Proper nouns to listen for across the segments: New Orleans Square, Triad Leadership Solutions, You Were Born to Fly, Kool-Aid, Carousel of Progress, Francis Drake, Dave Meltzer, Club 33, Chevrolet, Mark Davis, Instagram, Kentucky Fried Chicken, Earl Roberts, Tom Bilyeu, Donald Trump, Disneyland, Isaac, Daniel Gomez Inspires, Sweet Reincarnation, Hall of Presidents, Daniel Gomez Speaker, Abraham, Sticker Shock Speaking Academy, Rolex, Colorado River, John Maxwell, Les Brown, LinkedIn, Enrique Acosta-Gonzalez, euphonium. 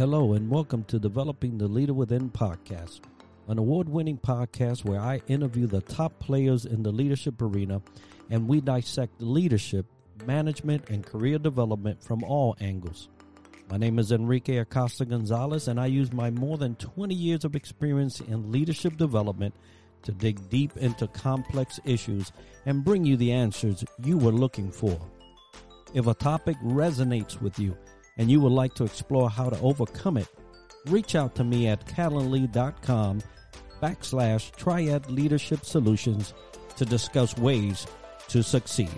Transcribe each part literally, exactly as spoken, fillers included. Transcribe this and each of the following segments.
Hello and welcome to Developing the Leader Within podcast, an award-winning podcast where I interview the top players in the leadership arena and we dissect leadership, management, and career development from all angles. My name is Enrique Acosta-Gonzalez and I use my more than twenty years of experience in leadership development to dig deep into complex issues and bring you the answers you were looking for. If a topic resonates with you, and you would like to explore how to overcome it, reach out to me at Callan Lee dot com backslash Triad Leadership Solutions to discuss ways to succeed.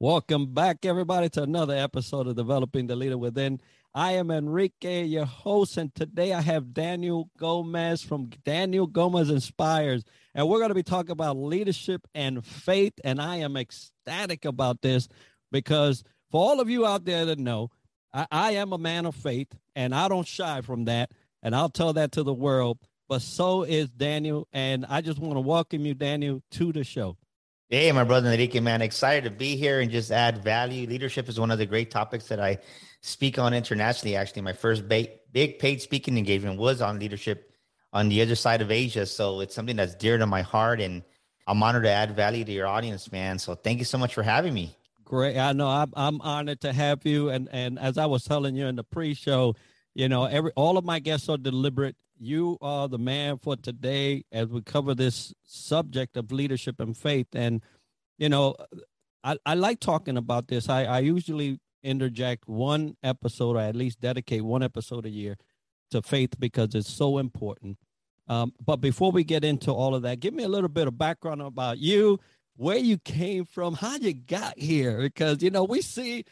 Welcome back, everybody, to another episode of Developing the Leader Within. I am Enrique, your host, and today I have Daniel Gomez from Daniel Gomez Inspires, and we're going to be talking about leadership and faith, and I am ecstatic about this because for all of you out there that know, I, I am a man of faith, and I don't shy from that, and I'll tell that to the world, but so is Daniel, and I just want to welcome you, Daniel, to the show. Hey, my brother Enrique, man, excited to be here and just add value. Leadership is one of the great topics that I speak on internationally. Actually, my first ba- big paid speaking engagement was on leadership on the other side of Asia. So it's something that's dear to my heart and I'm honored to add value to your audience, man. So thank you so much for having me. Great. I know I'm, I'm honored to have you. And, and as I was telling you in the pre-show, you know, every all of my guests are deliberate. You are the man for today as we cover this subject of leadership and faith. And, you know, I, I like talking about this. I, I usually interject one episode or at least dedicate one episode a year to faith because it's so important. Um, but before we get into all of that, give me a little bit of background about you, where you came from, how you got here, because, you know, we see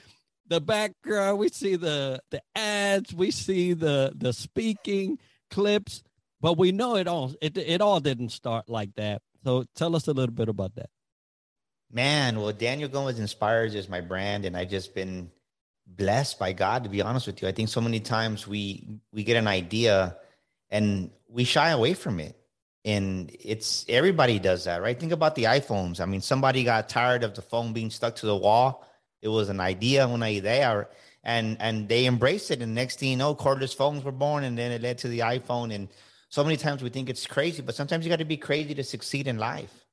the background, we see the, the ads, we see the, the speaking clips, but we know it all it, it all didn't start like that. So tell us a little bit about that. Man, well, Daniel Gomez Inspires is my brand, and I've just been blessed by God, to be honest with you. I think so many times we we get an idea and we shy away from it. And it's everybody does that, right? Think about the iPhones. I mean, somebody got tired of the phone being stuck to the wall. It was an idea, una idea. And and they embraced it. And next thing you know, cordless phones were born, and then it led to the iPhone. And so many times we think it's crazy, but sometimes you got to be crazy to succeed in life.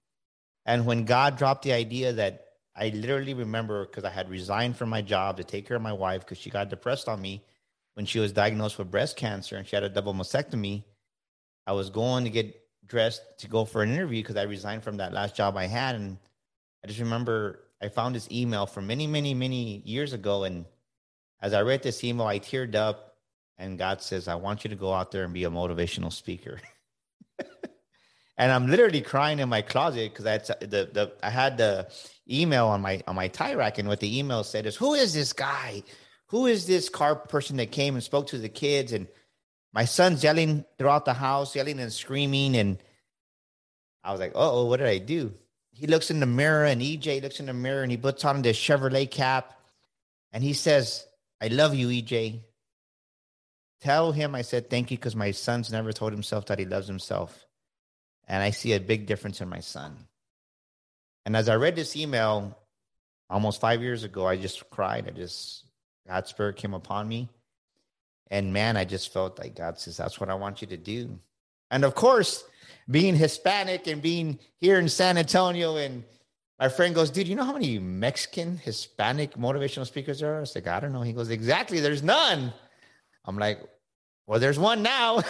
And when God dropped the idea that I literally remember, because I had resigned from my job to take care of my wife because she got depressed on me when she was diagnosed with breast cancer and she had a double mastectomy. I was going to get dressed to go for an interview because I resigned from that last job I had. And I just remember I found this email from many, many, many years ago. And as I read this email, I teared up, and God says, I want you to go out there and be a motivational speaker. And I'm literally crying in my closet because I, the, the, I had the email on my on my tie rack, and what the email said is, who is this guy? Who is this car person that came and spoke to the kids? And my son's yelling throughout the house, yelling and screaming. And I was like, oh, what did I do? He looks in the mirror, and E J looks in the mirror, and he puts on this Chevrolet cap, and he says, I love you, E J. Tell him I said thank you because my son's never told himself that he loves himself. And I see a big difference in my son. And as I read this email almost five years ago, I just cried. I just, God's spirit came upon me. And man, I just felt like God says, that's what I want you to do. And of course, being Hispanic and being here in San Antonio, and my friend goes, dude, you know how many Mexican, Hispanic motivational speakers there are? I was like, I don't know. He goes, exactly. There's none. I'm like, well, there's one now.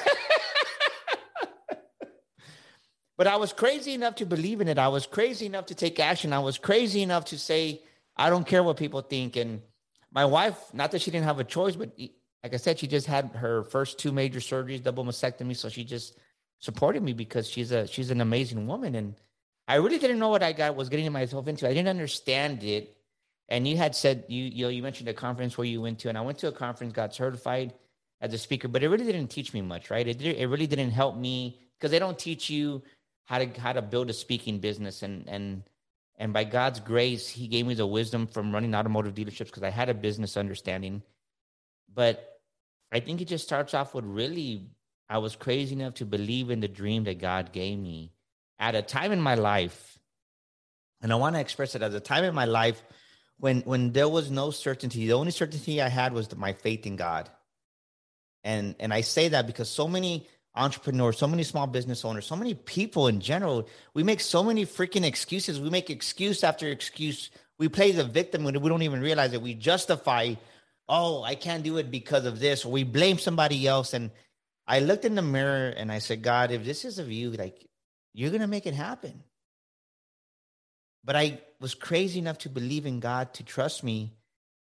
But I was crazy enough to believe in it. I was crazy enough to take action. I was crazy enough to say, I don't care what people think. And my wife, not that she didn't have a choice, but like I said, she just had her first two major surgeries, double mastectomy. So she just supported me because she's a, she's an amazing woman. And I really didn't know what I got was getting myself into. I didn't understand it. And you had said, you, you know, you mentioned a conference where you went to, and I went to a conference, got certified as a speaker, but it really didn't teach me much, right? It, it really didn't help me because they don't teach you how to how to build a speaking business. And and and by God's grace, he gave me the wisdom from running automotive dealerships because I had a business understanding. But I think it just starts off with really, I was crazy enough to believe in the dream that God gave me at a time in my life. And I want to express it as a time in my life when when there was no certainty, the only certainty I had was my faith in God. And and I say that because so many entrepreneurs, so many small business owners, so many people in general, we make so many freaking excuses. We make excuse after excuse. We play the victim when we don't even realize it. We justify, oh, I can't do it because of this. Or we blame somebody else. And I looked in the mirror and I said, God, if this is of you, like, you're going to make it happen. But I was crazy enough to believe in God to trust me.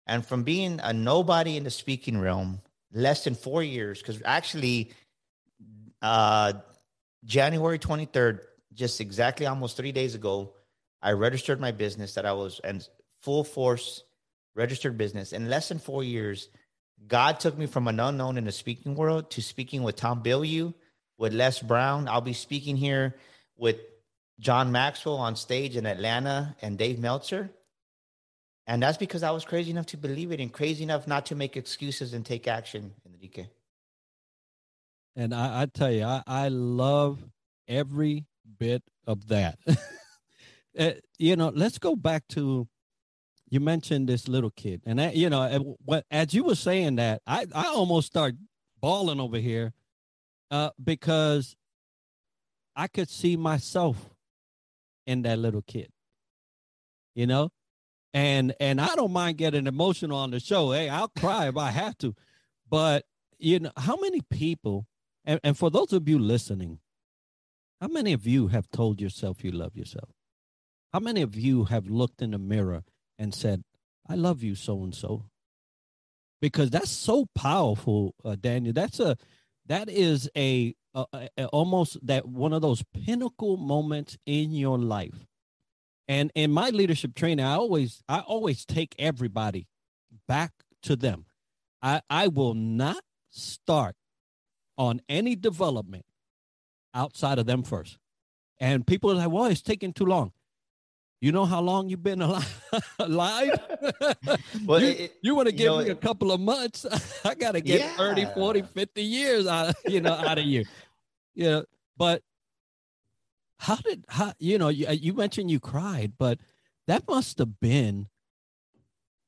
And from being a nobody in the speaking realm, less than four years, because actually uh, January twenty-third, just exactly almost three days ago, I registered my business that I was in full force registered business. In less than four years, God took me from an unknown in the speaking world to speaking with Tom Bilyeu, with Les Brown. I'll be speaking here with John Maxwell on stage in Atlanta and Dave Meltzer. And that's because I was crazy enough to believe it and crazy enough not to make excuses and take action, Enrique. And I, I tell you, I, I love every bit of that. uh, you know, let's go back to, you mentioned this little kid. And, I, you know, what, as you were saying that, I, I almost start bawling over here uh, because I could see myself in that little kid, you know, and and I don't mind getting emotional on the show. Hey, I'll cry if I have to. But, you know, how many people, and, and for those of you listening, how many of you have told yourself you love yourself? How many of you have looked in the mirror and said, I love you, so-and-so? Because that's so powerful, uh, Daniel. That's a, that is a, a, a, almost that one of those pinnacle moments in your life. And in my leadership training, I always, I always take everybody back to them. I, I will not start on any development outside of them first. And people are like, well, it's taking too long. You know how long you've been alive? alive? Well, you it, you want to give you know, me a couple of months? I got to get yeah. thirty, forty, fifty years out, you know, out of you. You know, but how did, how, you know, you, you mentioned you cried, but that must have been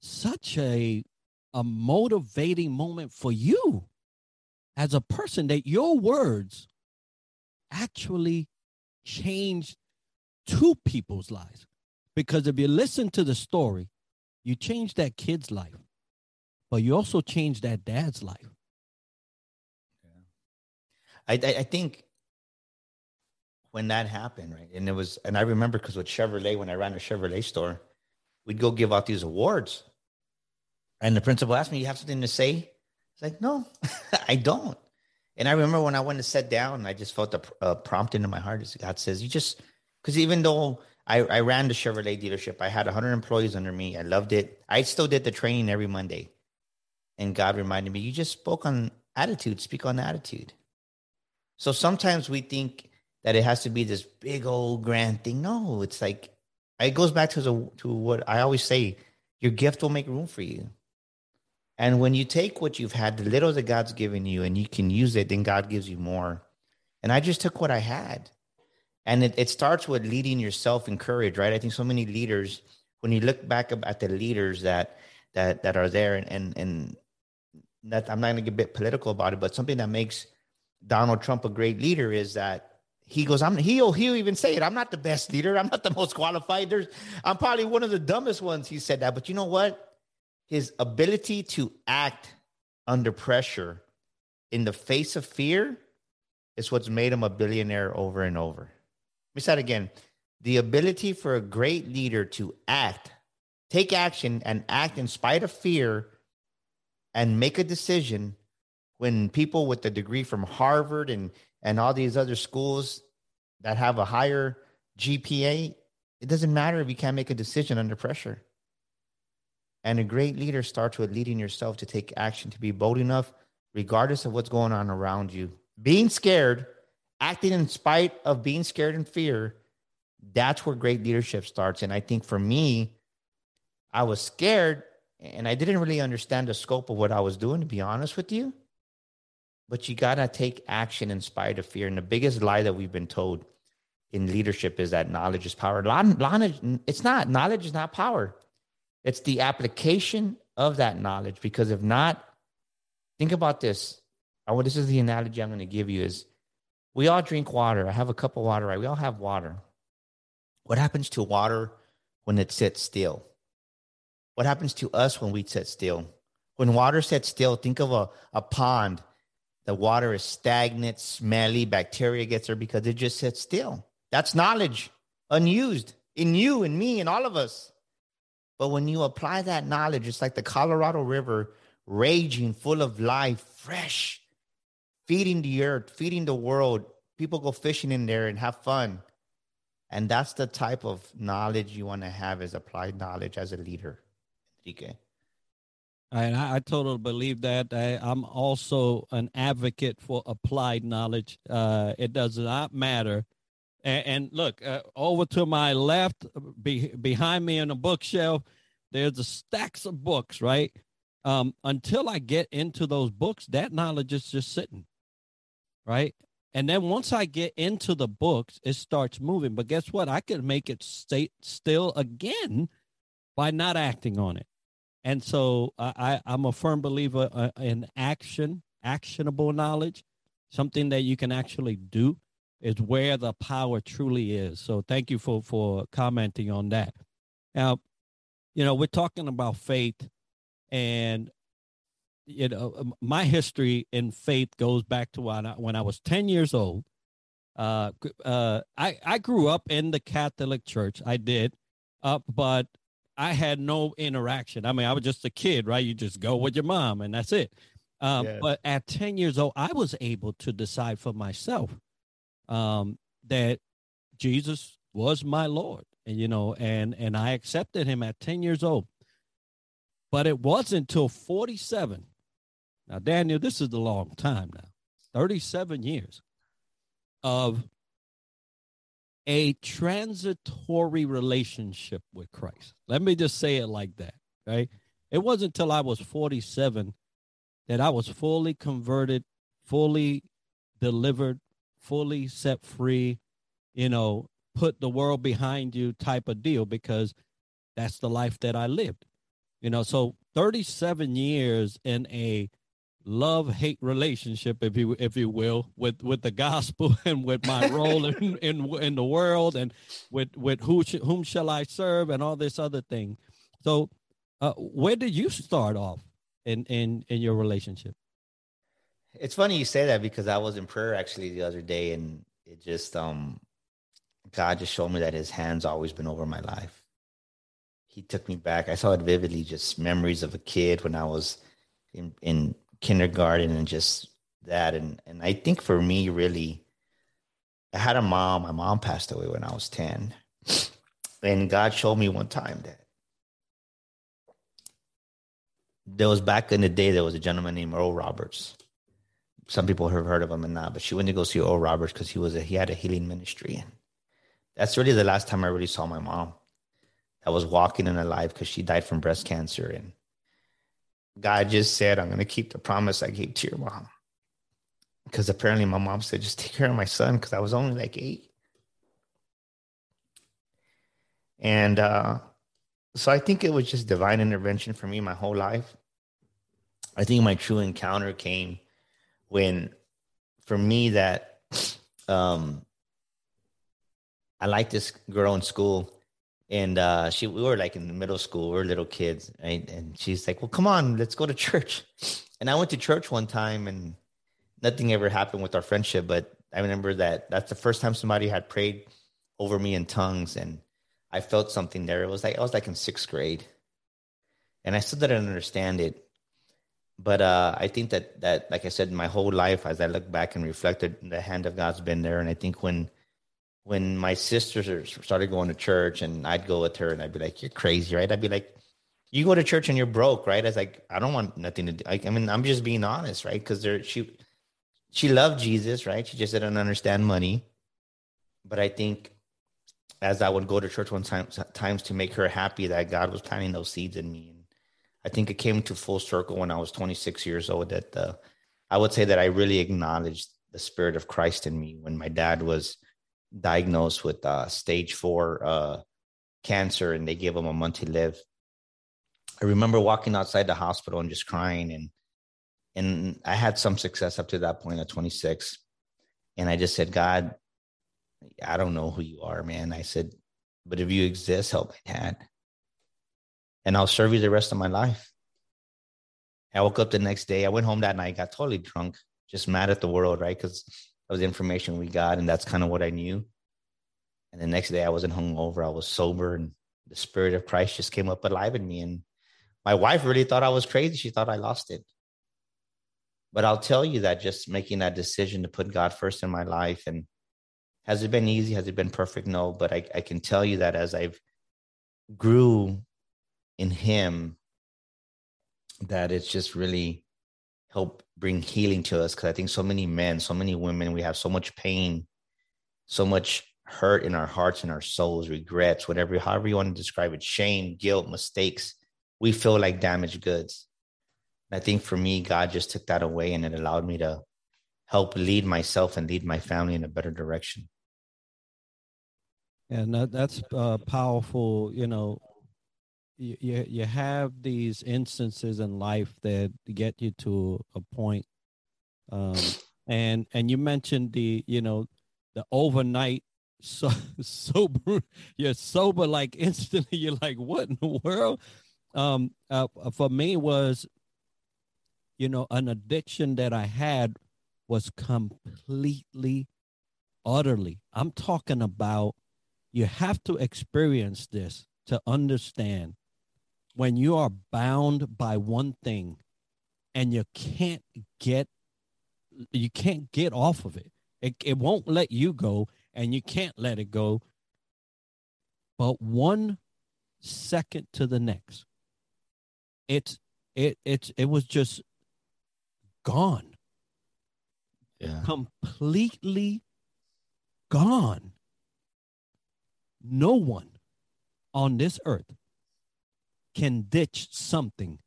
such a, a motivating moment for you as a person that your words actually changed two people's lives. Because if you listen to the story, you change that kid's life, but you also change that dad's life. Yeah. I, I think when that happened, right, and it was, and I remember because with Chevrolet, when I ran a Chevrolet store, we'd go give out these awards, and the principal asked me, "You have something to say?" It's like, "No, I don't." And I remember when I went to sit down, I just felt a, a prompt into my heart. God says, "You just," because even though I, I ran the Chevrolet dealership. I had one hundred employees under me. I loved it. I still did the training every Monday. And God reminded me, you just spoke on attitude. Speak on attitude. So sometimes we think that it has to be this big old grand thing. No, it's like, it goes back to the, to what I always say, your gift will make room for you. And when you take what you've had, the little that God's given you, and you can use it, then God gives you more. And I just took what I had. And it, it starts with leading yourself in courage, right? I think so many leaders, when you look back at the leaders that that that are there, and and, and that, I'm not going to get a bit political about it, but something that makes Donald Trump a great leader is that he goes, I'm he'll he'll even say it. I'm not the best leader. I'm not the most qualified. There's, I'm probably one of the dumbest ones. He said that, but you know what? His ability to act under pressure, in the face of fear, is what's made him a billionaire over and over. Let me say that again. The ability for a great leader to act, take action and act in spite of fear and make a decision, when people with the degree from Harvard and, and all these other schools that have a higher G P A, it doesn't matter if you can't make a decision under pressure. And a great leader starts with leading yourself to take action, to be bold enough, regardless of what's going on around you. Being scared, acting in spite of being scared and fear, that's where great leadership starts. And I think for me, I was scared and I didn't really understand the scope of what I was doing, to be honest with you. But you got to take action in spite of fear. And the biggest lie that we've been told in leadership is that knowledge is power. Knowledge, it's not. Knowledge is not power. It's the application of that knowledge, because if not, think about this. I want, this is the analogy I'm going to give you is, we all drink water. I have a cup of water, right? We all have water. What happens to water when it sits still? What happens to us when we sit still? When water sits still, think of a, a pond. The water is stagnant, smelly, bacteria gets there because it just sits still. That's knowledge, unused, in you and me and all of us. But when you apply that knowledge, it's like the Colorado River, raging, full of life, fresh, feeding the earth, feeding the world. People go fishing in there and have fun. And that's the type of knowledge you want to have, is applied knowledge as a leader, Enrique. And I, I totally believe that. I, I'm also an advocate for applied knowledge. Uh, it does not matter. And, and look, uh, over to my left, be, behind me on a bookshelf, there's a stacks of books, right? Um, until I get into those books, that knowledge is just sitting, right? And then once I get into the books, it starts moving. But guess what? I can make it stay still again by not acting on it. And so uh, I, I'm a firm believer uh, in action, actionable knowledge, something that you can actually do is where the power truly is. So thank you for, for commenting on that. Now, you know, we're talking about faith, and, you know, my history in faith goes back to when I, when I was ten years old. Uh, uh, I, I grew up in the Catholic Church. I did, uh, but I had no interaction. I mean, I was just a kid, right? You just go with your mom and that's it. Um, yes. But at ten years old, I was able to decide for myself um, that Jesus was my Lord. And, you know, and, and I accepted him at ten years old, but it wasn't until forty-seven. Now, Daniel, this is a long time now, thirty-seven years of a transitory relationship with Christ. Let me just say it like that, right? It wasn't until I was forty-seven that I was fully converted, fully delivered, fully set free, you know, put the world behind you type of deal, because that's the life that I lived. You know, so thirty-seven years in a love-hate relationship, if you if you will, with, with the gospel and with my role in, in in the world and with with who sh- whom shall I serve and all this other thing. So, uh, where did you start off in, in in your relationship? It's funny you say that, because I was in prayer actually the other day, and it just um, God just showed me that His hand's always been over my life. He took me back. I saw it vividly, just memories of a kid when I was in in. kindergarten and just that. And, and I think for me, really, I had a mom, my mom passed away when I was ten, and God showed me one time that there was, back in the day, there was a gentleman named Earl Roberts. Some people have heard of him and not, but she went to go see Earl Roberts because he was a, he had a healing ministry. And that's really the last time I really saw my mom. I was walking and alive, because she died from breast cancer. And God just said, I'm going to keep the promise I gave to your mom. Because apparently my mom said, just take care of my son, because I was only like eight. And uh, so I think it was just divine intervention for me my whole life. I think my true encounter came when, for me, that um, I liked this girl in school. And uh, she, we were like in middle school, we were little kids, right? And she's like, well, come on, let's go to church. And I went to church one time, and nothing ever happened with our friendship. But I remember that that's the first time somebody had prayed over me in tongues. And I felt something there. It was like, I was like in sixth grade, and I still didn't understand it. But uh, I think that, that, like I said, my whole life, as I look back and reflected, the hand of God's been there. And I think when, When my sisters started going to church, and I'd go with her, and I'd be like, you're crazy, right? I'd be like, you go to church and you're broke, right? I was like, I don't want nothing to do. I, I mean, I'm just being honest, right? Because she she loved Jesus, right? She just didn't understand money. But I think as I would go to church one time times to make her happy, that God was planting those seeds in me. And I think it came to full circle when I was twenty-six years old, that uh, I would say that I really acknowledged the Spirit of Christ in me when my dad was diagnosed with uh, stage four uh, cancer, and they gave him a month to live. I remember walking outside the hospital and just crying. And and I had some success up to that point at twenty-six. And I just said, God, I don't know who you are, man. I said, but if you exist, help my dad. And I'll serve you the rest of my life. I woke up the next day. I went home that night, got totally drunk, just mad at the world, right? Because that was the information we got, and that's kind of what I knew. And the next day, I wasn't hungover. I was sober, and the spirit of Christ just came up alive in me. And my wife really thought I was crazy. She thought I lost it. But I'll tell you that just making that decision to put God first in my life, and has it been easy? Has it been perfect? No. But I, I can tell you that as I've grew in him, that it's just really helped bring healing to us. Because I think so many men, so many women, we have so much pain, so much hurt in our hearts and our souls, regrets, whatever, however you want to describe it, shame, guilt, mistakes. We feel like damaged goods. And I think for me, God just took that away, and it allowed me to help lead myself and lead my family in a better direction. And that, that's uh, powerful. You know, you, you you have these instances in life that get you to a point. Um, and and you mentioned the you know the overnight so, sober. You're sober like instantly. You're like, what in the world? Um, uh, for me was, you know, an addiction that I had was completely, utterly. I'm talking about, you have to experience this to understand when you are bound by one thing and you can't get, you can't get off of it. It, it won't let you go, and you can't let it go. But one second to the next, it's, it, it's, it was just gone. Yeah. Completely gone. No one on this earth can ditch something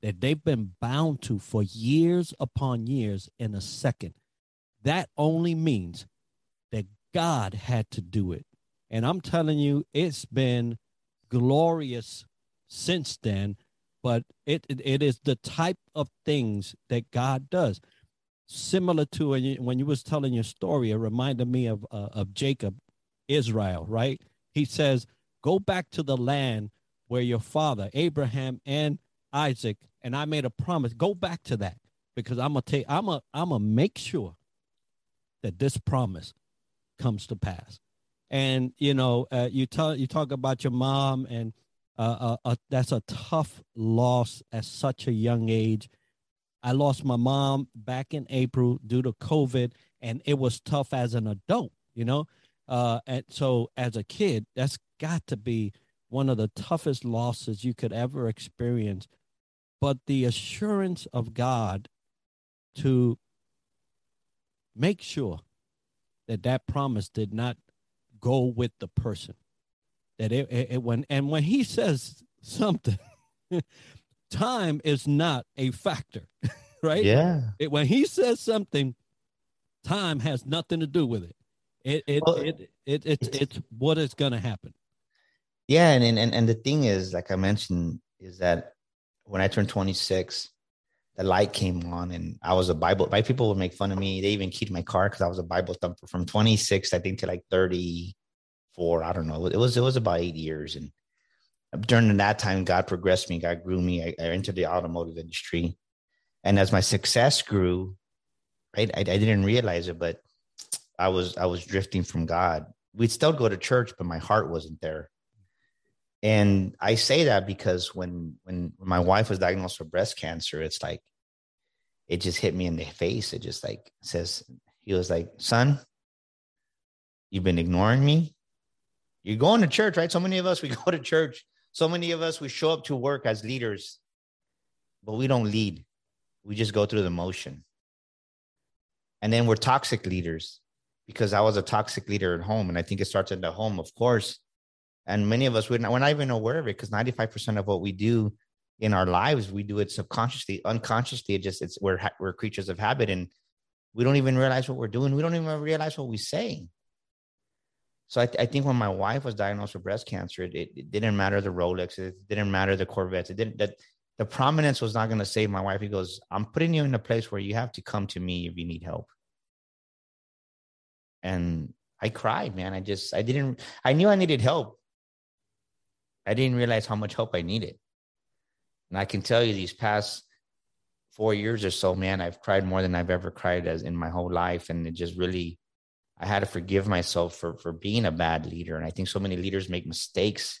that they've been bound to for years upon years in a second. That only means that God had to do it. And I'm telling you, it's been glorious since then, but it it, it is the type of things that God does. Similar to when you, when you was telling your story, it reminded me of uh, of Jacob, Israel, right? He says, go back to the land where your father, Abraham and Isaac, and I made a promise, go back to that, because I'm going to take, I'm going I'm to make sure that this promise comes to pass. And, you know, uh, you, t- you talk about your mom, and uh, uh, uh, that's a tough loss at such a young age. I lost my mom back in April due to COVID, and it was tough as an adult, you know? Uh, and so as a kid, that's got to be one of the toughest losses you could ever experience. But the assurance of God to make sure that that promise did not go with the person, that it, it, it when, and when he says something, time is not a factor, right? Yeah. It, when he says something, time has nothing to do with it. It it well, it, it, it it's it's what is going to happen. Yeah, and and and the thing is, like I mentioned, is that when I turned twenty-six, the light came on, and I was a Bible. White people would make fun of me. They even keyed my car because I was a Bible thumper from twenty-six, I think, to like thirty-four. I don't know. It was it was about eight years, and during that time, God progressed me, God grew me. I, I entered the automotive industry. And as my success grew, right, I, I didn't realize it, but I was I was drifting from God. We'd still go to church, but my heart wasn't there. And I say that because when when my wife was diagnosed with breast cancer, it's like, it just hit me in the face. It just like says, he was like, son, you've been ignoring me. You're going to church, right? So many of us, we go to church. So many of us, we show up to work as leaders, but we don't lead. We just go through the motion. And then we're toxic leaders, because I was a toxic leader at home. And I think it starts in the home, of course. And many of us, we're not, we're not even aware of it, because ninety-five percent of what we do in our lives, we do it subconsciously, unconsciously. It just, it's, we're, we're creatures of habit, and we don't even realize what we're doing. We don't even realize what we say. So I, th- I think when my wife was diagnosed with breast cancer, it, it didn't matter the Rolex, it didn't matter the Corvettes, it didn't, that the prominence was not going to save my wife. He goes, I'm putting you in a place where you have to come to me if you need help. And I cried, man. I just, I didn't, I knew I needed help. I didn't realize how much help I needed. And I can tell you these past four years or so, man, I've cried more than I've ever cried as in my whole life. And it just really, I had to forgive myself for, for being a bad leader. And I think so many leaders make mistakes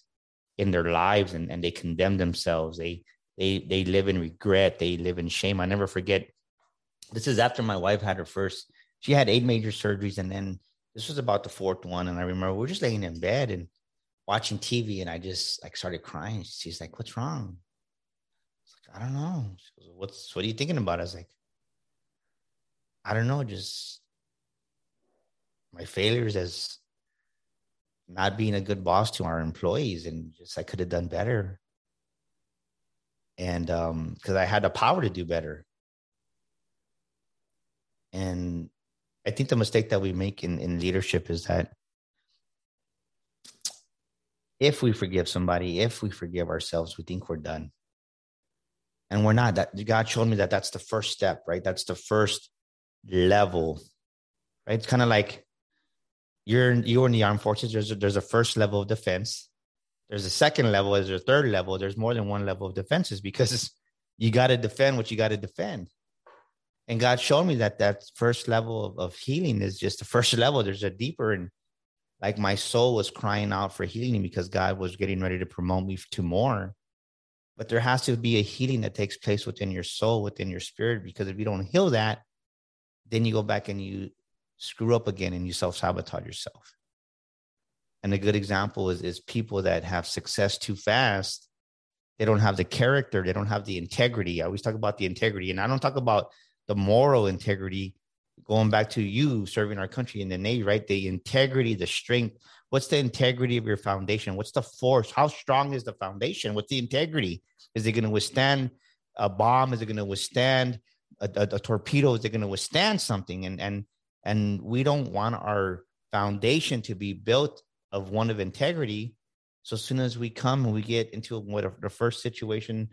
in their lives and, and they condemn themselves. They, they, they live in regret. They live in shame. I never forget. This is after my wife had her first, she had eight major surgeries. And then this was about the fourth one. And I remember we were just laying in bed and watching T V. And I just like started crying. She's like, what's wrong? I don't know. She goes, What's what are you thinking about? I was like, I don't know, just my failures as not being a good boss to our employees, and just I could have done better. And um, because I had the power to do better. And I think the mistake that we make in, in leadership is that if we forgive somebody, if we forgive ourselves, we think we're done. And we're not. That God showed me that that's the first step, right? That's the first level, right? It's kind of like you're you're in the armed forces. There's a, there's a first level of defense. There's a second level. There's a third level. There's more than one level of defenses because you got to defend what you got to defend. And God showed me that that first level of, of healing is just the first level. There's a deeper, and like my soul was crying out for healing because God was getting ready to promote me to more. But there has to be a healing that takes place within your soul, within your spirit, because if you don't heal that, then you go back and you screw up again and you self-sabotage yourself. And a good example is, is people that have success too fast. They don't have the character. They don't have the integrity. I always talk about the integrity, and I don't talk about the moral integrity, going back to you serving our country in the Navy, right? The integrity, the strength. What's the integrity of your foundation? What's the force? How strong is the foundation? What's the integrity? Is it going to withstand a bomb? Is it going to withstand a, a, a torpedo? Is it going to withstand something? And and and we don't want our foundation to be built of one of integrity. So as soon as we come and we get into whatever the first situation,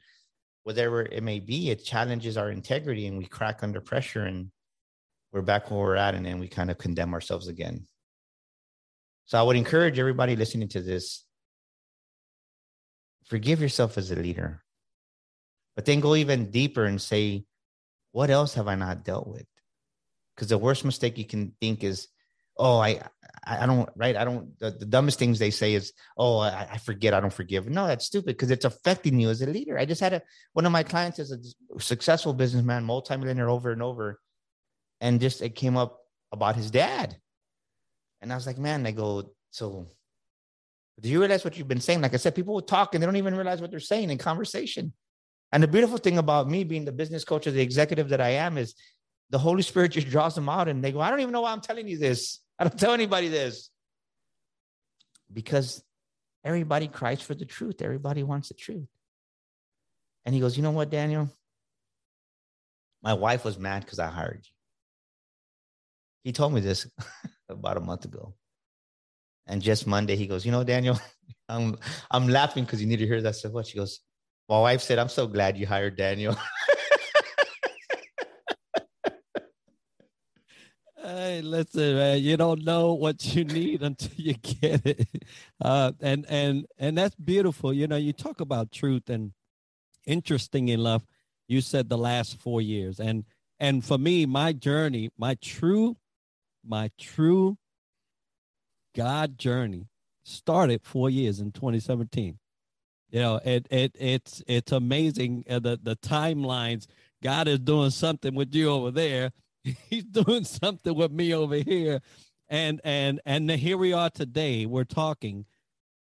whatever it may be, it challenges our integrity and we crack under pressure and we're back where we're at, and then we kind of condemn ourselves again. So I would encourage everybody listening to this, forgive yourself as a leader, but then go even deeper and say, what else have I not dealt with? Because the worst mistake you can think is, oh, I, I don't, right? I don't, the, the dumbest things they say is, oh, I, I forget, I don't forgive. No, that's stupid because it's affecting you as a leader. I just had a, one of my clients is a successful businessman, multimillionaire over and over, and just, it came up about his dad. And I was like, man, I go, so do you realize what you've been saying? Like I said, people will talk and they don't even realize what they're saying in conversation. And the beautiful thing about me being the business coach or the executive that I am is the Holy Spirit just draws them out and they go, I don't even know why I'm telling you this. I don't tell anybody this. Because everybody cries for the truth. Everybody wants the truth. And he goes, you know what, Daniel? My wife was mad because I hired you. He told me this about a month ago. And just Monday, he goes, you know, Daniel, I'm I'm laughing because you need to hear that. I said, what? She goes, my wife said, I'm so glad you hired Daniel. Hey, listen, man, you don't know what you need until you get it. Uh, and, and, and that's beautiful. You know, you talk about truth, and interesting enough, you said the last four years. And, and for me, my journey, my true My true God journey started four years in twenty seventeen. You know, it it it's it's amazing uh, the the timelines. God is doing something with you over there. He's doing something with me over here, and and and here we are today. We're talking,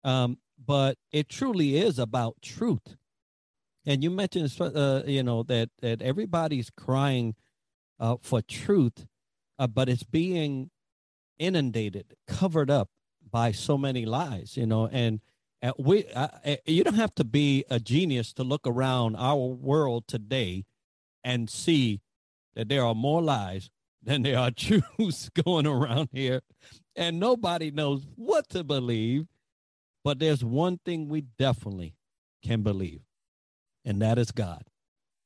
um, but it truly is about truth. And you mentioned, uh, you know, that that everybody's crying uh, for truth. Uh, but it's being inundated, covered up by so many lies, you know, and uh, we, uh, uh, you don't have to be a genius to look around our world today and see that there are more lies than there are truths going around here and nobody knows what to believe. But there's one thing we definitely can believe, and that is God.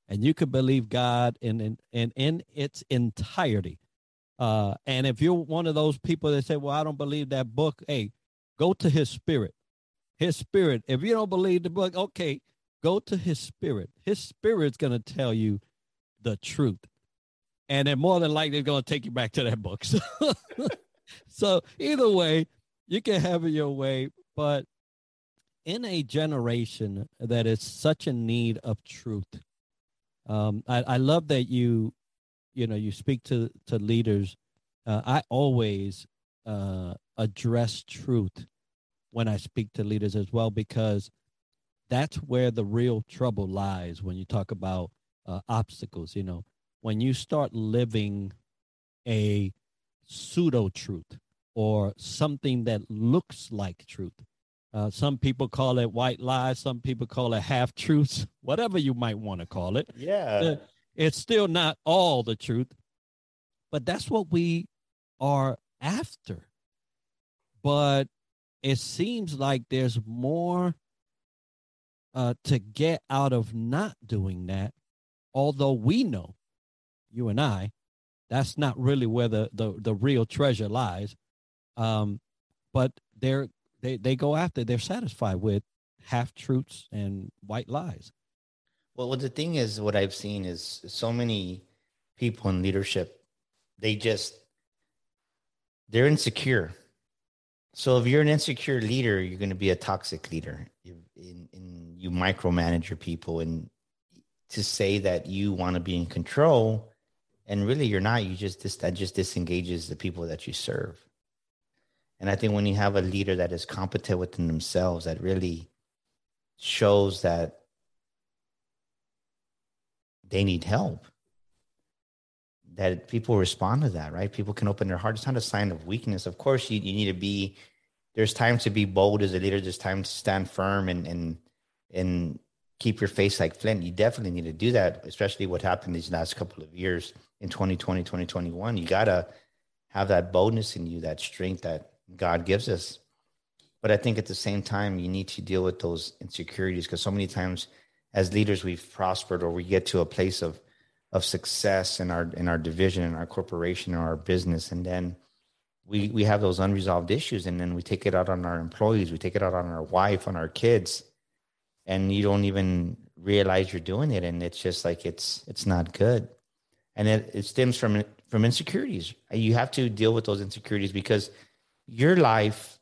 And you can believe God in in, in, in its entirety. Uh, and if you're one of those people that say, well, I don't believe that book, hey, go to his spirit. His spirit. If you don't believe the book, okay, go to his spirit. His spirit's going to tell you the truth. And then more than likely, it's going to take you back to that book. So, so either way, you can have it your way. But in a generation that is such in need of truth, um, I, I love that you, you know, you speak to, to leaders. Uh, I always uh, address truth when I speak to leaders as well, because that's where the real trouble lies when you talk about uh, obstacles. You know, when you start living a pseudo-truth or something that looks like truth. Uh, some people call it white lies. Some people call it half-truths, whatever you might want to call it. Yeah. It's still not all the truth, but that's what we are after. But it seems like there's more uh, to get out of not doing that, although we know, you and I, that's not really where the, the, the real treasure lies. Um, but they're, they, they go after, they're satisfied with half-truths and white lies. Well, the thing is, what I've seen is so many people in leadership, they just, they're insecure. So if you're an insecure leader, you're going to be a toxic leader. You, in, in, you micromanage your people, and to say that you want to be in control, and really you're not, you just, dis, that just disengages the people that you serve. And I think when you have a leader that is competent within themselves, that really shows that they need help, that people respond to that, right? People can open their heart. It's not a sign of weakness. Of course, you, you need to be, there's time to be bold as a leader. There's time to stand firm and, and, and keep your face like flint. You definitely need to do that, especially what happened these last couple of years in twenty twenty, twenty twenty-one. You got to have that boldness in you, that strength that God gives us. But I think at the same time, you need to deal with those insecurities, because so many times as leaders, we've prospered, or we get to a place of, of success in our, in our division, in our corporation, or our business. And then we, we have those unresolved issues, and then we take it out on our employees. We take it out on our wife, on our kids, and you don't even realize you're doing it. And it's just like, it's, it's not good. And it, it stems from, from insecurities. You have to deal with those insecurities, because your life,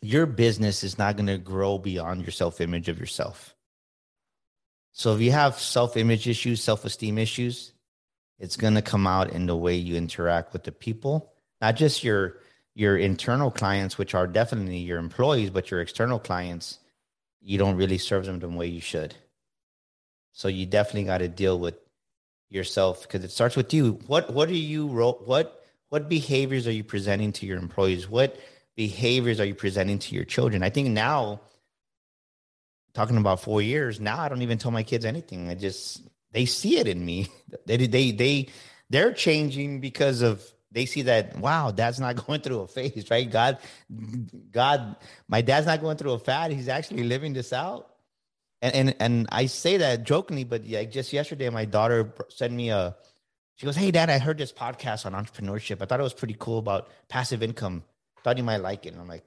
your business is not going to grow beyond your self-image of yourself. So if you have self-image issues, self-esteem issues, it's going to come out in the way you interact with the people, not just your, your internal clients, which are definitely your employees, but your external clients, you don't really serve them the way you should. So you definitely got to deal with yourself, because it starts with you. What, what are you, what, what behaviors are you presenting to your employees? What behaviors are you presenting to your children? I think now, talking about four years now, I don't even tell my kids anything. I just, they see it in me. They, they, they, they're changing because of, they see that, wow, dad's not going through a phase, right? God, God, my dad's not going through a fad. He's actually living this out. And, and, and I say that jokingly, but like just yesterday, my daughter sent me a, she goes, "Hey dad, I heard this podcast on entrepreneurship. I thought it was pretty cool about passive income. Thought you might like it." And I'm like,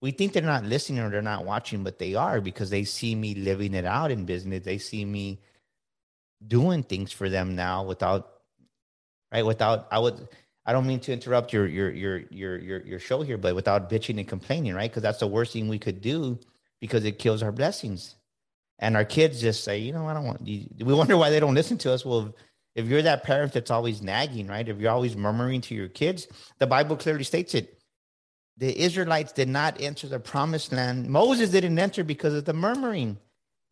we think they're not listening or they're not watching, but they are, because they see me living it out in business. They see me doing things for them now without, right? Without, I would, I don't mean to interrupt your, your, your, your, your, your show here, but without bitching and complaining, right? Because that's the worst thing we could do, because it kills our blessings. And our kids just say, you know, I don't want, we wonder why they don't listen to us. Well, if you're that parent that's always nagging, right? If you're always murmuring to your kids, the Bible clearly states it. The Israelites did not enter the promised land. Moses didn't enter because of the murmuring.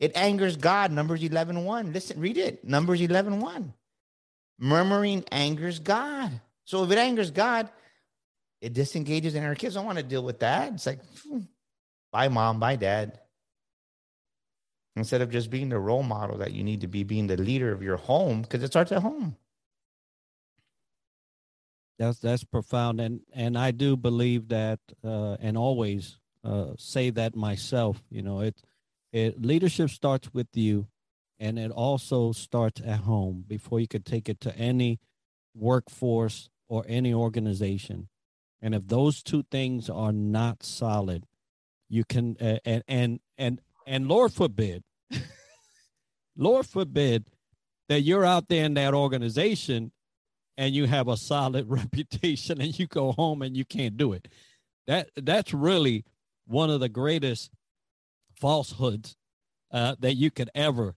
It angers God. Numbers eleven one. Listen, read it. Numbers eleven one. Murmuring angers God. So if it angers God, it disengages, and our kids don't want to deal with that. It's like, bye mom, bye dad. Instead of just being the role model that you need to be, being the leader of your home, because it starts at home. That's that's profound, and and I do believe that, uh, and always uh, say that myself. You know, it it leadership starts with you, and it also starts at home before you could take it to any workforce or any organization. And if those two things are not solid, you can uh, and and and and Lord forbid, Lord forbid that you're out there in that organization and you have a solid reputation and you go home and you can't do it. That that's really one of the greatest falsehoods uh, that you could ever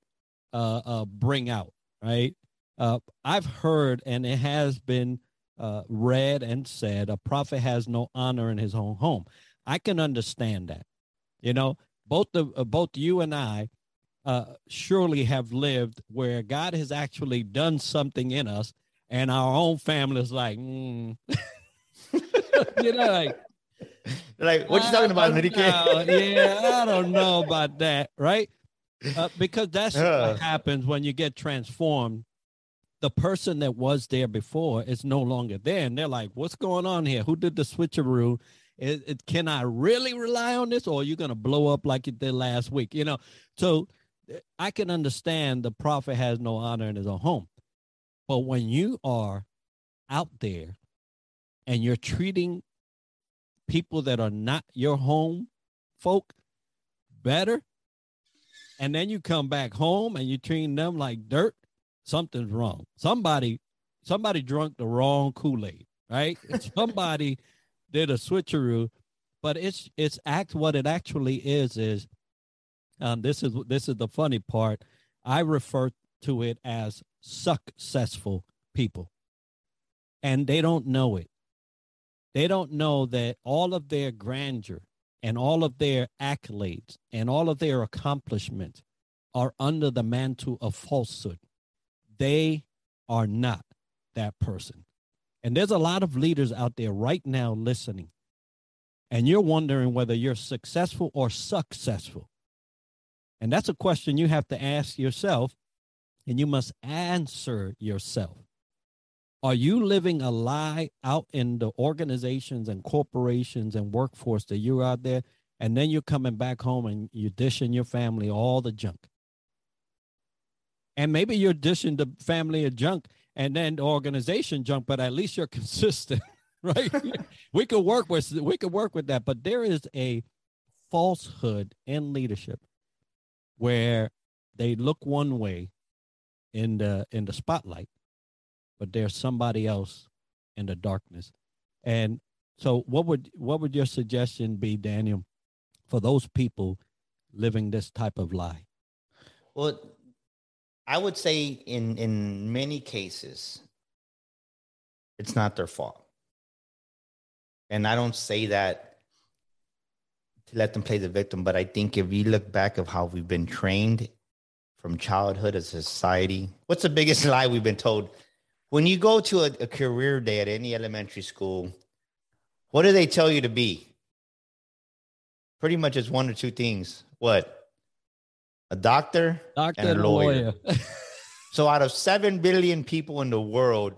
uh, uh, bring out, right? Uh, I've heard, and it has been uh, read and said, a prophet has no honor in his own home. I can understand that. You know, both the, uh, both you and I uh, surely have lived where God has actually done something in us, and our own family is like, mm. you know, like, like what you talking about, Enrique? Yeah, I don't know about that, right? Uh, because that's uh. what happens when you get transformed. The person that was there before is no longer there, and they're like, "What's going on here? Who did the switcheroo? It, it, can I really rely on this, or are you going to blow up like you did last week?" You know, so I can understand the prophet has no honor in his own home. But when you are out there and you're treating people that are not your home folk better, and then you come back home and you're treating them like dirt, something's wrong. Somebody, somebody drunk the wrong Kool-Aid, right? Somebody did a switcheroo. But it's it's act what it actually is is um, this is this is the funny part. I refer to it as successful people, and they don't know it. They don't know that all of their grandeur and all of their accolades and all of their accomplishments are under the mantle of falsehood. They are not that person. And there's a lot of leaders out there right now listening, and you're wondering whether you're successful or successful. And that's a question you have to ask yourself, and you must answer yourself. Are you living a lie out in the organizations and corporations and workforce that you're out there, and then you're coming back home and you're dishing your family all the junk? And maybe you're dishing the family a junk and then the organization junk, but at least you're consistent, right? we could work with we could work with that, but there is a falsehood in leadership where they look one way in the in the spotlight, but there's somebody else in the darkness. And so what would what would your suggestion be, Daniel, for those people living this type of lie? Well, I would say in in many cases it's not their fault. And I don't say that to let them play the victim, but I think if you look back of how we've been trained from childhood as a society, what's the biggest lie we've been told? When you go to a, a career day at any elementary school, what do they tell you to be? Pretty much it's one or two things. What? A doctor, doctor and a lawyer. lawyer. So out of seven billion people in the world,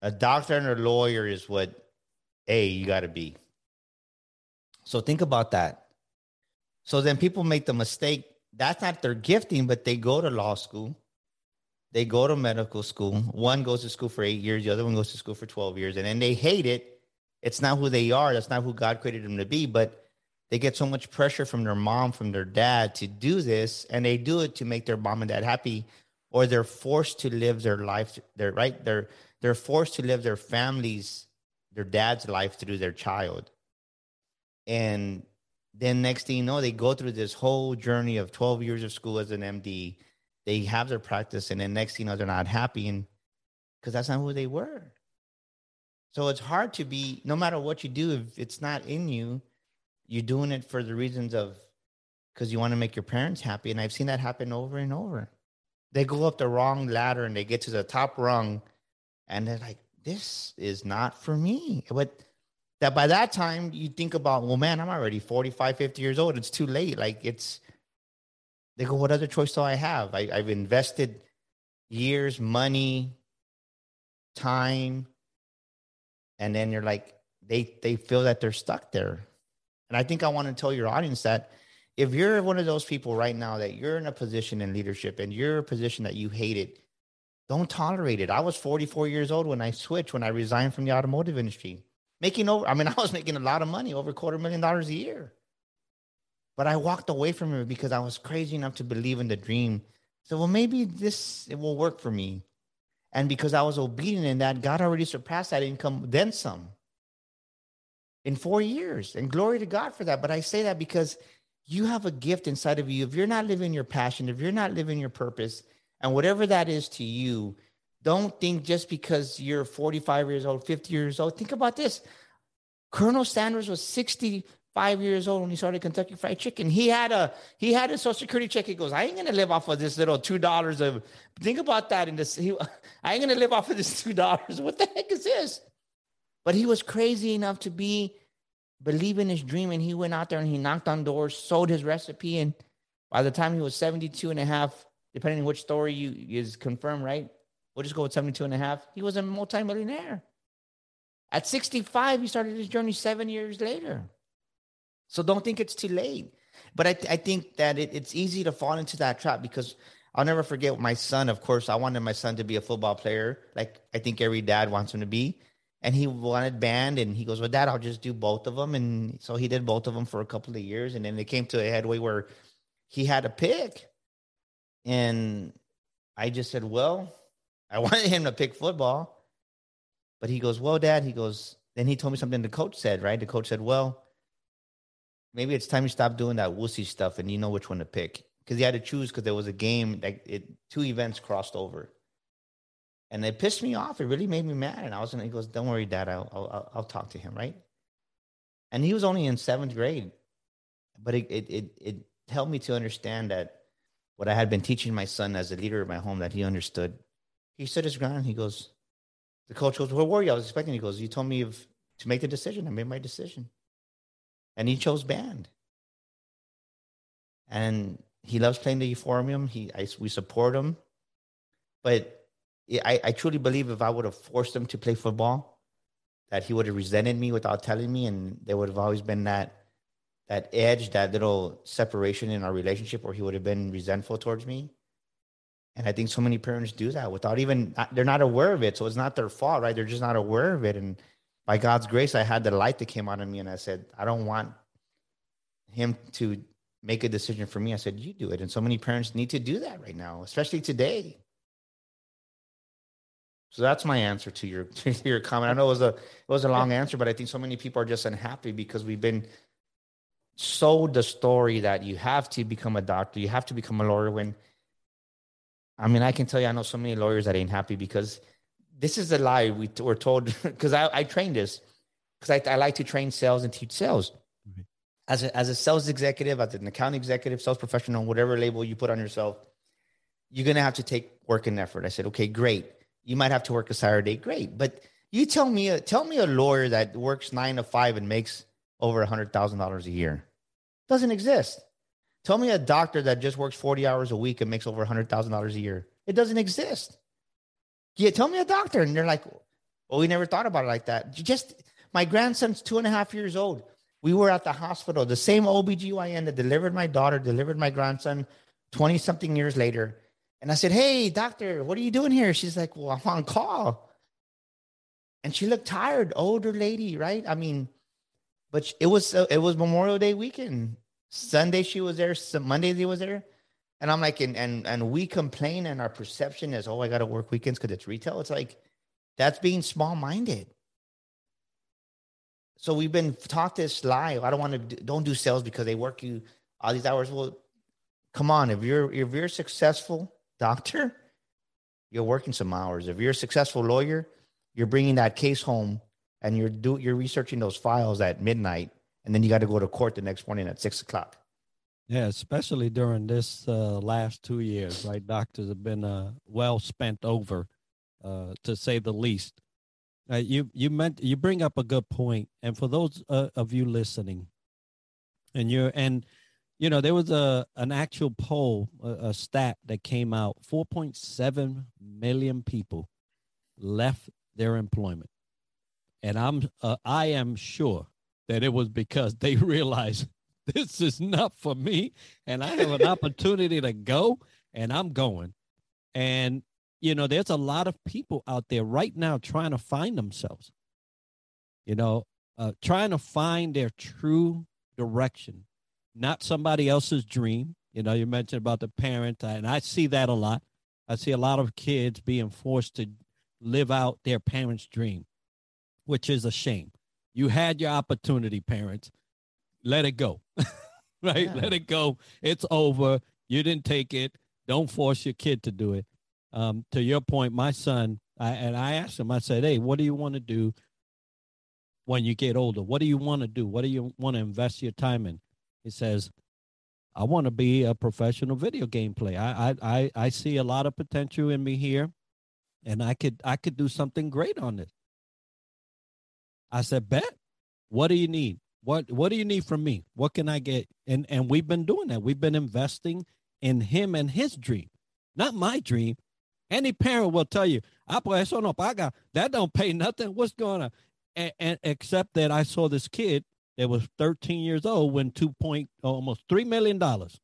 a doctor and a lawyer is what, A, you got to be. So think about that. So then people make the mistake. That's not their gifting, but they go to law school. They go to medical school. One goes to school for eight years. The other one goes to school for twelve years. And then they hate it. It's not who they are. That's not who God created them to be. But they get so much pressure from their mom, from their dad to do this. And they do it to make their mom and dad happy. Or they're forced to live their life. They're right. They're, they're forced to live their family's, their dad's life through their child. And then next thing you know, they go through this whole journey of twelve years of school as an M D. They have their practice, and then next thing you know, they're not happy, and because that's not who they were. So it's hard to be, no matter what you do, if it's not in you, you're doing it for the reasons of, because you want to make your parents happy, and I've seen that happen over and over. They go up the wrong ladder, and they get to the top rung, and they're like, this is not for me. But that by that time you think about, well, man, I'm already forty-five, fifty years old. It's too late. Like it's, they go, what other choice do I have? I, I've invested years, money, time, And then you're like, they, they feel that they're stuck there. And I think I want to tell your audience that if you're one of those people right now that you're in a position in leadership and you're a position that you hated, don't tolerate it. I was forty-four years old when I switched, when I resigned from the automotive industry, making over, I mean, I was making a lot of money, over a quarter million dollars a year. But I walked away from it because I was crazy enough to believe in the dream. So, well, maybe this, it will work for me. And because I was obedient in that, God already surpassed that income, then some, in four years. And glory to God for that. But I say that because you have a gift inside of you. If you're not living your passion, if you're not living your purpose, and whatever that is to you, don't think just because you're forty-five years old, fifty years old. Think about this. Colonel Sanders was sixty-five years old when he started Kentucky Fried Chicken. He had a he had a Social Security check. He goes, I ain't going to live off of this little two dollars of, think about that. In this, he, I ain't going to live off of this two dollars. What the heck is this? But he was crazy enough to be, believe in his dream. And he went out there and he knocked on doors, sold his recipe. And by the time he was seventy-two and a half, depending on which story you is confirmed, right? We'll just go with seventy-two and a half. He was a multimillionaire. At sixty-five, he started his journey seven years later. So don't think it's too late. But I, th- I think that it, it's easy to fall into that trap because I'll never forget my son. Of course, I wanted my son to be a football player, like I think every dad wants him to be. And he wanted band, and he goes, well, Dad, I'll just do both of them. And so he did both of them for a couple of years. And then it came to a headway where he had a pick. And I just said, well, I wanted him to pick football, but he goes, well, Dad, he goes, then he told me something the coach said, right? The coach said, well, maybe it's time you stop doing that wussy stuff and you know which one to pick. Cause he had to choose. Cause there was a game that it, two events crossed over, and it pissed me off. It really made me mad. And I was, and he goes, don't worry, Dad, I'll, I'll, I'll talk to him. Right. And he was only in seventh grade, but it, it, it, it helped me to understand that what I had been teaching my son as a leader of my home, that he understood. He stood his ground. He goes, the coach goes, where were you? I was expecting. He goes, you told me if, to make the decision. I made my decision. And he chose band. And he loves playing the euphonium. He, I, we support him. But I, I truly believe if I would have forced him to play football, that he would have resented me without telling me. And there would have always been that that edge, that little separation in our relationship where he would have been resentful towards me. And I think so many parents do that without even, they're not aware of it. So it's not their fault, right? They're just not aware of it. And by God's grace, I had the light that came out of me. And I said, I don't want him to make a decision for me. I said, you do it. And so many parents need to do that right now, especially today. So that's my answer to your, to your comment. I know it was a, it was a long answer, but I think so many people are just unhappy because we've been sold the story that you have to become a doctor, you have to become a lawyer. When, I mean, I can tell you, I know so many lawyers that ain't happy because this is a lie we t- were told. Because I, I trained this, because I, I like to train sales and teach sales. Mm-hmm. As a, as a sales executive, as an account executive, sales professional, whatever label you put on yourself, you're going to have to take work and effort. I said, okay, great. You might have to work a Saturday. Great. But you tell me, a, tell me a lawyer that works nine to five and makes over one hundred thousand dollars a year. Doesn't exist. Tell me a doctor that just works forty hours a week and makes over one hundred thousand dollars a year. It doesn't exist. Yeah, tell me a doctor. And they're like, well, we never thought about it like that. You just, my grandson's two and a half years old. We were at the hospital. The same O B G Y N that delivered my daughter, delivered my grandson twenty-something years later. And I said, hey, doctor, what are you doing here? She's like, well, I'm on call. And she looked tired, older lady, right? I mean, but it was uh, it was Memorial Day weekend. Sunday she was there. Some Monday she was there, and I'm like, and and and we complain, and our perception is, oh, I got to work weekends because it's retail. It's like that's being small-minded. So we've been taught this lie. I don't want to do, don't do sales because they work you all these hours. Well, come on, if you're if you're a successful doctor, you're working some hours. If you're a successful lawyer, you're bringing that case home and you're do you're researching those files at midnight. And then you got to go to court the next morning at six o'clock. Yeah, especially during this uh, last two years, right? Doctors have been uh, well spent over, uh, to say the least. Uh, you you meant you bring up a good point, and for those uh, of you listening, and you're and you know there was a an actual poll, a, a stat that came out: four point seven million people left their employment. And I'm, uh, I am sure that it was because they realized this is not for me, and I have an opportunity to go, and I'm going. And, you know, there's a lot of people out there right now trying to find themselves, you know, uh, trying to find their true direction, not somebody else's dream. You know, you mentioned about the parent, and I see that a lot. I see a lot of kids being forced to live out their parents' dream, which is a shame. You had your opportunity, parents. Let it go, right? Yeah. Let it go. It's over. You didn't take it. Don't force your kid to do it. Um, to your point, my son, I, and I asked him, I said, hey, what do you want to do when you get older? What do you want to do? What do you want to invest your time in? He says, I want to be a professional video game player. I, I, I see a lot of potential in me here, and I could, I could do something great on this. I said, bet. What do you need? What what do you need from me? What can I get? And and we've been doing that. We've been investing in him and his dream, not my dream. Any parent will tell you, eso no paga. That don't pay nothing. What's going on? And, and except that I saw this kid that was thirteen years old win two point almost three million dollars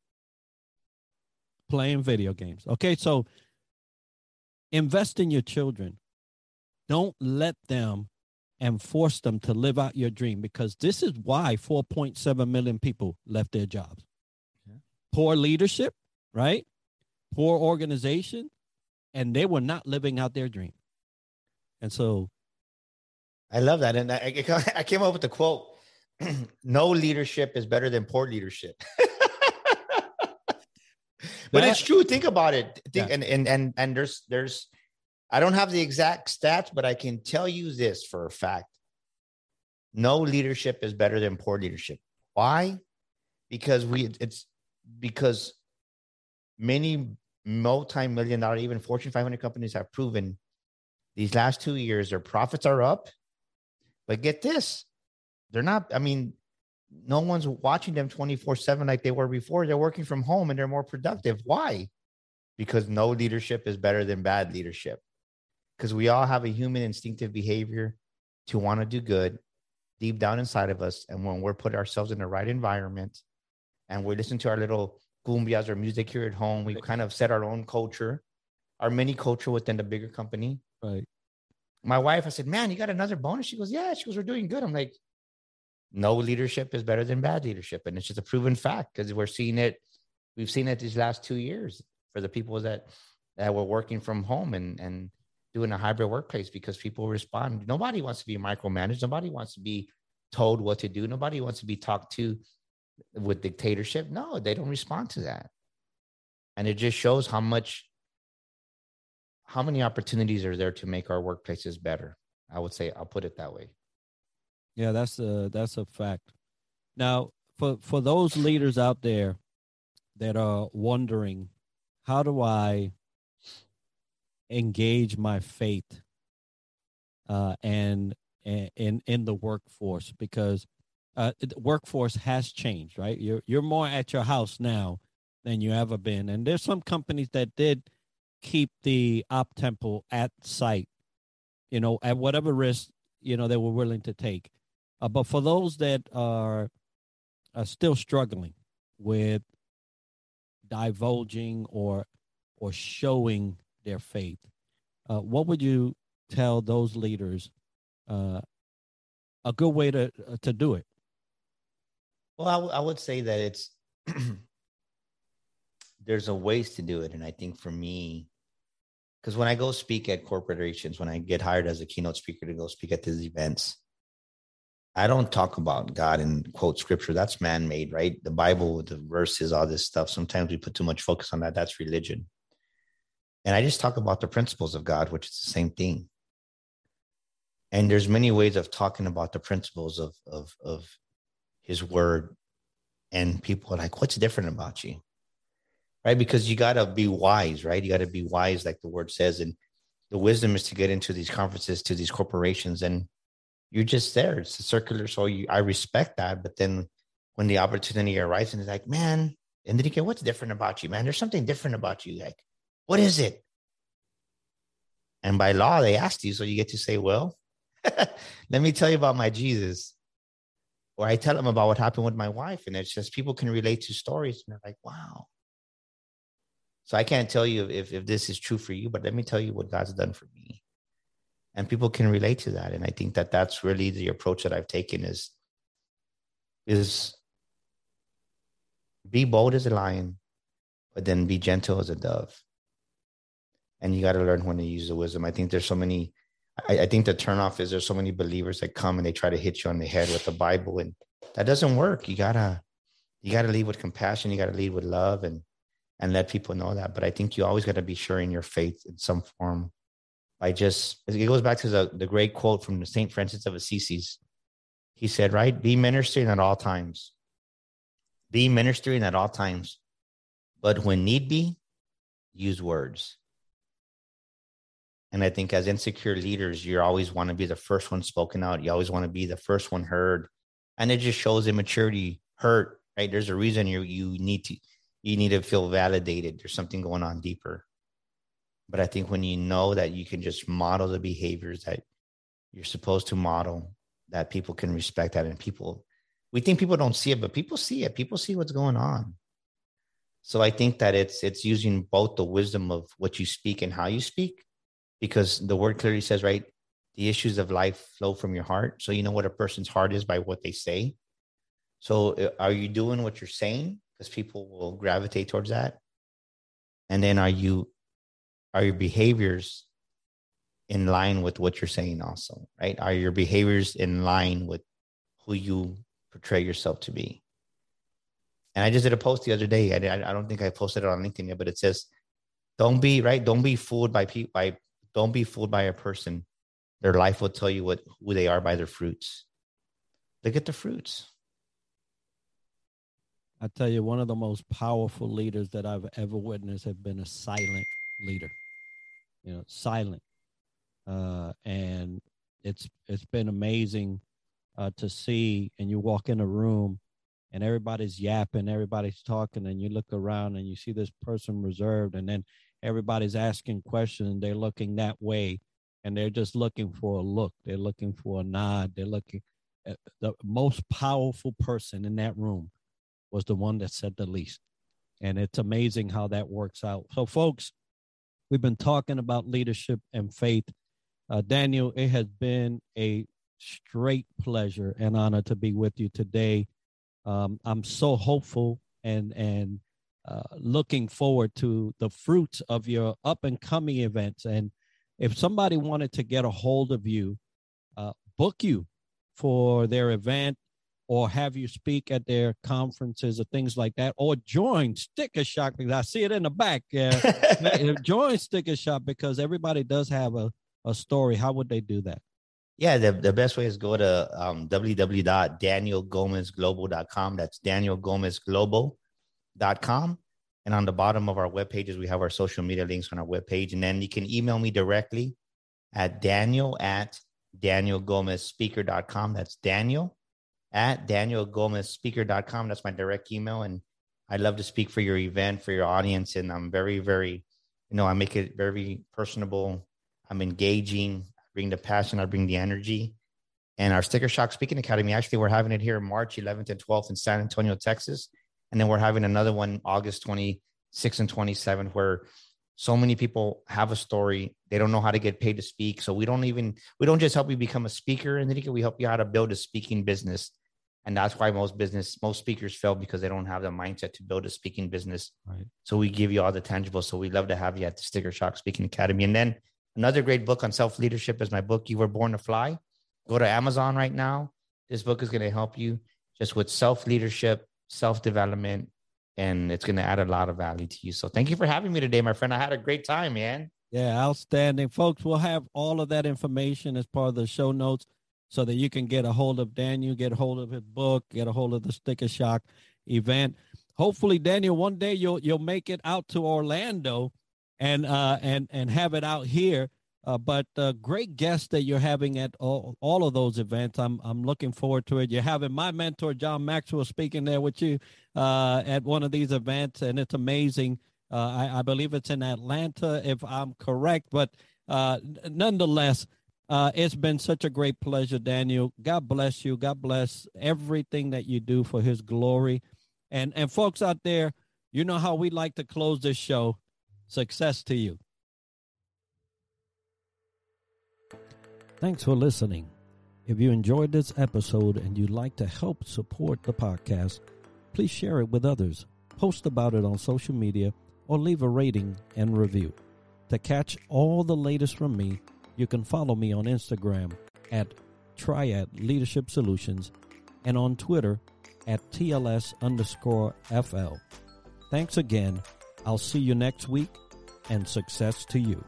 playing video games. Okay, so invest in your children. Don't let them and force them to live out your dream, because this is why four point seven million people left their jobs. Okay. Poor leadership, right? Poor organization, and they were not living out their dream. And so. I love that. And I, I came up with the quote, no leadership is better than poor leadership. But that, it's true. Think about it. Think, yeah. and, and, and, and there's, there's, I don't have the exact stats, but I can tell you this for a fact. No leadership is better than poor leadership. Why? Because we it's because many multi-million dollar, even Fortune five hundred companies have proven these last two years, their profits are up, but get this. They're not, I mean, no one's watching them twenty-four seven like they were before. They're working from home and they're more productive. Why? Because no leadership is better than bad leadership. Because we all have a human instinctive behavior to want to do good deep down inside of us. And when we're put ourselves in the right environment and we listen to our little cumbias or music here at home, we kind of set our own culture, our mini culture within the bigger company. Right. My wife, I said, man, you got another bonus? She goes, yeah. She goes, we're doing good. I'm like, no leadership is better than bad leadership. And it's just a proven fact because we're seeing it. We've seen it these last two years for the people that, that were working from home and, and, doing a hybrid workplace because people respond. Nobody wants to be micromanaged. Nobody wants to be told what to do. Nobody wants to be talked to with dictatorship. No, they don't respond to that. And it just shows how much, how many opportunities are there to make our workplaces better. I would say, I'll put it that way. Yeah, that's a, that's a fact. Now, for, for those leaders out there that are wondering, how do I engage my faith uh, and in in the workforce, because uh, the workforce has changed, right? You're you're more at your house now than you ever been, and there's some companies that did keep the op tempo at site, you know, at whatever risk you know they were willing to take. Uh, but for those that are, are still struggling with divulging or or showing their faith, uh, what would you tell those leaders uh, a good way to to do it? Well, I, w- I would say that it's there's a ways to do it. And I think for me, because when I go speak at corporations, when I get hired as a keynote speaker to go speak at these events, I don't talk about God and quote scripture. That's man-made, right? The Bible, the verses, all this stuff. Sometimes we put too much focus on that. That's religion. And I just talk about the principles of God, which is the same thing. And there's many ways of talking about the principles of, of, of his word. And people are like, what's different about you? Right? Because you got to be wise, right? You got to be wise, like the word says. And the wisdom is to get into these conferences, to these corporations. And you're just there. It's a circular. So you, I respect that. But then when the opportunity arises, and it's like, man, Enrique, what's different about you, man? There's something different about you. Like, what is it? And by law, they asked you, so you get to say, well, Let me tell you about my Jesus. Or I tell them about what happened with my wife. And it's just people can relate to stories. And they're like, wow. So I can't tell you if, if this is true for you, but let me tell you what God's done for me. And people can relate to that. And I think that that's really the approach that I've taken is, is be bold as a lion, but then be gentle as a dove. And you got to learn when to use the wisdom. I think there's so many, I, I think the turnoff is there's so many believers that come and they try to hit you on the head with the Bible, and that doesn't work. You gotta, you gotta lead with compassion. You gotta lead with love and, and let people know that. But I think you always got to be sharing your faith in some form by just, it goes back to the, the great quote from the Saint Francis of Assisi. He said, right, be ministering at all times, be ministering at all times, but when need be, use words. And I think as insecure leaders, you always want to be the first one spoken out. You always want to be the first one heard. And it just shows immaturity, hurt, right? There's a reason you you need to you need to feel validated. There's something going on deeper. But I think when you know that you can just model the behaviors that you're supposed to model, that people can respect that. And people, we think people don't see it, but people see it. People see what's going on. So I think that it's it's using both the wisdom of what you speak and how you speak. Because the word clearly says, right, the issues of life flow from your heart. So you know what a person's heart is by what they say. So are you doing what you're saying? Because people will gravitate towards that. And then are you, are your behaviors in line with what you're saying also, right? Are your behaviors in line with who you portray yourself to be? And I just did a post the other day. I, I don't think I posted it on LinkedIn yet, but it says, don't be, right, don't be fooled by people, by Don't be fooled by a person. Their life will tell you what who they are by their fruits. Look at the fruits. I tell you, one of the most powerful leaders that I've ever witnessed have been a silent leader. You know, silent, uh, and it's it's been amazing uh, to see. And you walk in a room, and everybody's yapping, everybody's talking, and you look around and you see this person reserved, and then everybody's asking questions. They're looking that way, and they're just looking for a look. They're looking for a nod. They're looking at the most powerful person in that room was the one that said the least. And it's amazing how that works out. So, folks, we've been talking about leadership and faith. Uh, Daniel, it has been a straight pleasure and honor to be with you today. Um, I'm so hopeful and and. Uh, looking forward to the fruits of your up-and-coming events. And if somebody wanted to get a hold of you, uh, book you for their event or have you speak at their conferences or things like that, or join Sticker Shock, because I see it in the back. Yeah, join Sticker Shock, because everybody does have a, a story. How would they do that? Yeah, the, the best way is go to um, w w w dot daniel gomez global dot com. That's Daniel Gomez Global. Dot com. And on the bottom of our web pages, we have our social media links on our webpage. And then you can email me directly at Daniel at daniel gomez speaker dot com. That's Daniel at daniel gomez speaker dot com. That's my direct email. And I'd love to speak for your event, for your audience. And I'm very, very, you know, I make it very personable. I'm engaging. I bring the passion. I bring the energy. And our Sticker Shock Speaking Academy, actually, we're having it here March eleventh and twelfth in San Antonio, Texas. And then we're having another one, August twenty-sixth and twenty-seventh, where so many people have a story. They don't know how to get paid to speak. So we don't even, we don't just help you become a speaker, Enrique, we help you how to build a speaking business. And that's why most business, most speakers fail, because they don't have the mindset to build a speaking business. Right. So we give you all the tangible. So we'd love to have you at the Sticker Shock Speaking Academy. And then another great book on self-leadership is my book, You Were Born to Fly. Go to Amazon right now. This book is going to help you just with self-leadership, self-development, and it's going to add a lot of value to you. So thank you for having me today, my friend. I had a great time, man. Yeah, outstanding. Folks, we'll have all of that information as part of the show notes so that you can get a hold of Daniel, get a hold of his book, get a hold of the Sticker Shock event. Hopefully, Daniel, one day you'll you'll make it out to Orlando and uh and and have it out here. Uh, but uh, great guests that you're having at all, all of those events. I'm I'm looking forward to it. You're having my mentor, John Maxwell, speaking there with you uh, at one of these events, and it's amazing. Uh, I, I believe it's in Atlanta, if I'm correct. But uh, nonetheless, Uh, it's been such a great pleasure, Daniel. God bless you. God bless everything that you do for his glory. And, and folks out there, you know how we like to close this show. Success to you. Thanks for listening. If you enjoyed this episode and you'd like to help support the podcast, please share it with others, post about it on social media, or leave a rating and review. To catch all the latest from me, you can follow me on Instagram at Triad Leadership Solutions and on Twitter at T L S underscore F L. Thanks again. I'll see you next week, and success to you.